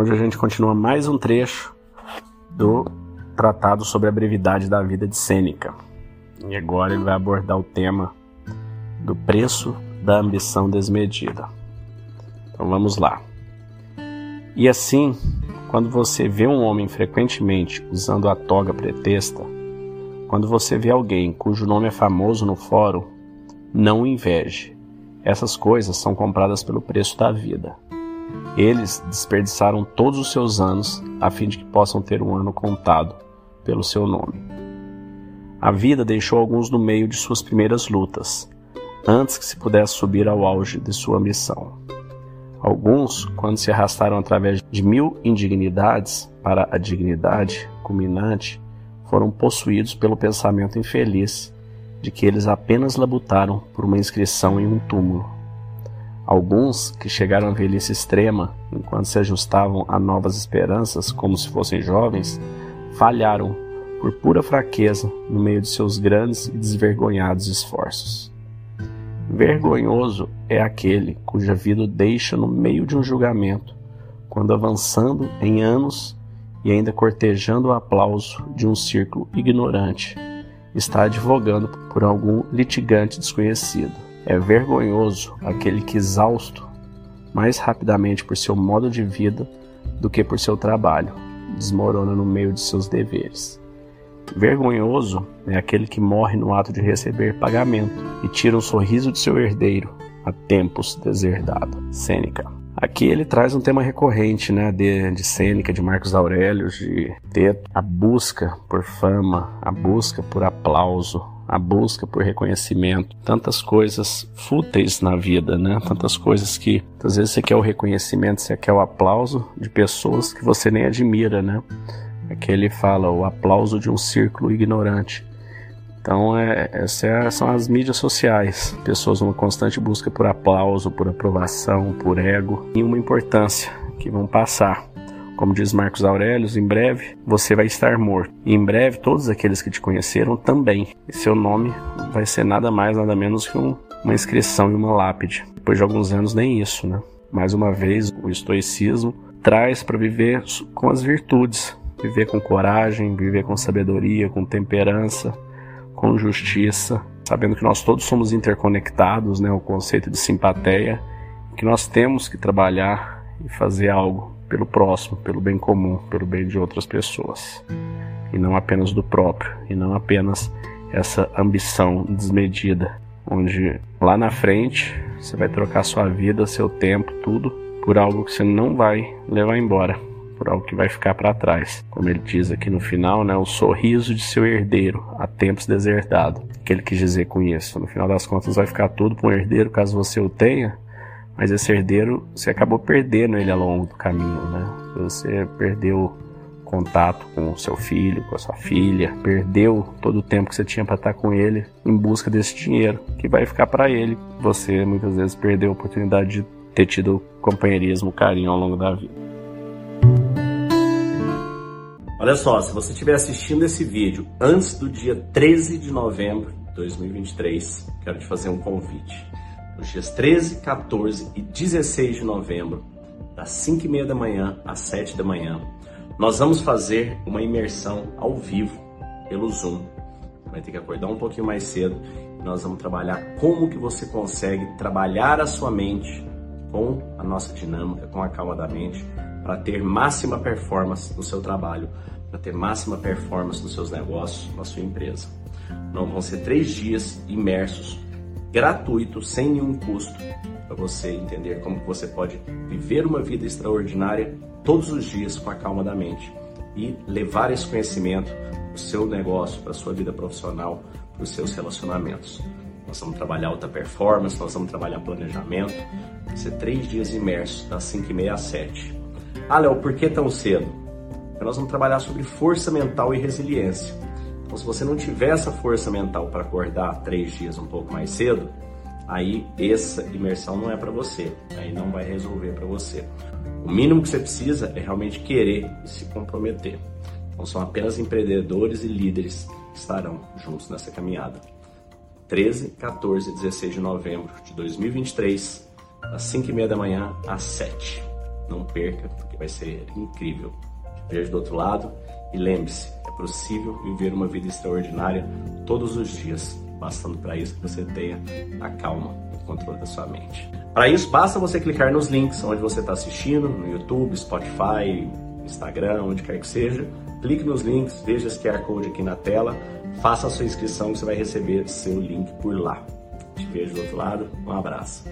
onde a gente continua mais um trecho do Tratado sobre a Brevidade da Vida de Sêneca. E agora ele vai abordar o tema do preço da ambição desmedida. Então vamos lá. E assim, quando você vê um homem frequentemente usando a toga pretexta, quando você vê alguém cujo nome é famoso no fórum, não o inveje. Essas coisas são compradas pelo preço da vida. Eles desperdiçaram todos os seus anos a fim de que possam ter um ano contado pelo seu nome. A vida deixou alguns no meio de suas primeiras lutas, antes que se pudesse subir ao auge de sua ambição. Alguns, quando se arrastaram através de 1000 indignidades para a dignidade culminante, foram possuídos pelo pensamento infeliz de que eles apenas labutaram por uma inscrição em um túmulo. Alguns, que chegaram à velhice extrema, enquanto se ajustavam a novas esperanças como se fossem jovens, falharam por pura fraqueza no meio de seus grandes e desvergonhados esforços. Vergonhoso é aquele cuja vida o deixa no meio de um julgamento, quando avançando em anos e ainda cortejando o aplauso de um círculo ignorante, está advogando por algum litigante desconhecido. É vergonhoso aquele que, exausto mais rapidamente por seu modo de vida do que por seu trabalho, desmorona no meio de seus deveres. Vergonhoso é aquele que morre no ato de receber pagamento e tira um sorriso de seu herdeiro há tempos deserdado. Sêneca. Aqui ele traz um tema recorrente, né, de Sêneca, de Marcos Aurélio, de Epíteto, a busca por fama, a busca por aplauso, a busca por reconhecimento, tantas coisas fúteis na vida, né? Tantas coisas que, às vezes, você quer o reconhecimento, você quer o aplauso de pessoas que você nem admira, né? Aqui ele fala o aplauso de um círculo ignorante. Então, essas são as mídias sociais. Pessoas numa constante busca por aplauso, por aprovação, por ego e uma importância que vão passar. Como diz Marcos Aurélio, em breve você vai estar morto. E em breve todos aqueles que te conheceram também. E seu nome vai ser nada mais, nada menos que uma inscrição e uma lápide. Depois de alguns anos, nem isso, né? Mais uma vez, o estoicismo traz para viver com as virtudes. Viver com coragem, viver com sabedoria, com temperança, com justiça, sabendo que nós todos somos interconectados, né, o conceito de simpatia, que nós temos que trabalhar e fazer algo pelo próximo, pelo bem comum, pelo bem de outras pessoas, e não apenas do próprio, e não apenas essa ambição desmedida, onde lá na frente você vai trocar sua vida, seu tempo, tudo, por algo que você não vai levar embora, por algo que vai ficar para trás. Como ele diz aqui no final, né, o sorriso de seu herdeiro há tempos deserdado. O que ele quis dizer com isso? No final das contas vai ficar tudo para um herdeiro, caso você o tenha, mas esse herdeiro você acabou perdendo ele ao longo do caminho, né? Você perdeu contato com o seu filho, com a sua filha, perdeu todo o tempo que você tinha para estar com ele em busca desse dinheiro que vai ficar para ele. Você muitas vezes perdeu a oportunidade de ter tido companheirismo, carinho ao longo da vida. Olha só, se você estiver assistindo esse vídeo antes do dia 13 de novembro de 2023, quero te fazer um convite. Nos dias 13, 14 e 16 de novembro, das 5h30 da manhã às 7 da manhã, nós vamos fazer uma imersão ao vivo pelo Zoom. Vai ter que acordar um pouquinho mais cedo e nós vamos trabalhar como que você consegue trabalhar a sua mente com a nossa dinâmica, com a calma da mente, para ter máxima performance no seu trabalho, para ter máxima performance nos seus negócios, na sua empresa. Então, vão ser 3 dias imersos, gratuito, sem nenhum custo, para você entender como você pode viver uma vida extraordinária todos os dias com a calma da mente e levar esse conhecimento para o seu negócio, para a sua vida profissional, para os seus relacionamentos. Nós vamos trabalhar alta performance, nós vamos trabalhar planejamento. Vão ser 3 dias imersos, das 5h30 às 7h. Ah, Léo, por que tão cedo? Porque nós vamos trabalhar sobre força mental e resiliência. Então, se você não tiver essa força mental para acordar 3 dias um pouco mais cedo, aí essa imersão não é para você, aí não vai resolver para você. O mínimo que você precisa é realmente querer e se comprometer. Então, são apenas empreendedores e líderes que estarão juntos nessa caminhada. 13, 14 e 16 de novembro de 2023, das 5h30 da manhã às 7h. Não perca, porque vai ser incrível. Veja do outro lado e lembre-se, é possível viver uma vida extraordinária todos os dias, bastando para isso que você tenha a calma e o controle da sua mente. Para isso, basta você clicar nos links onde você está assistindo, no YouTube, Spotify, Instagram, onde quer que seja. Clique nos links, veja esse QR Code aqui na tela, faça a sua inscrição que você vai receber seu link por lá. Te vejo do outro lado, um abraço.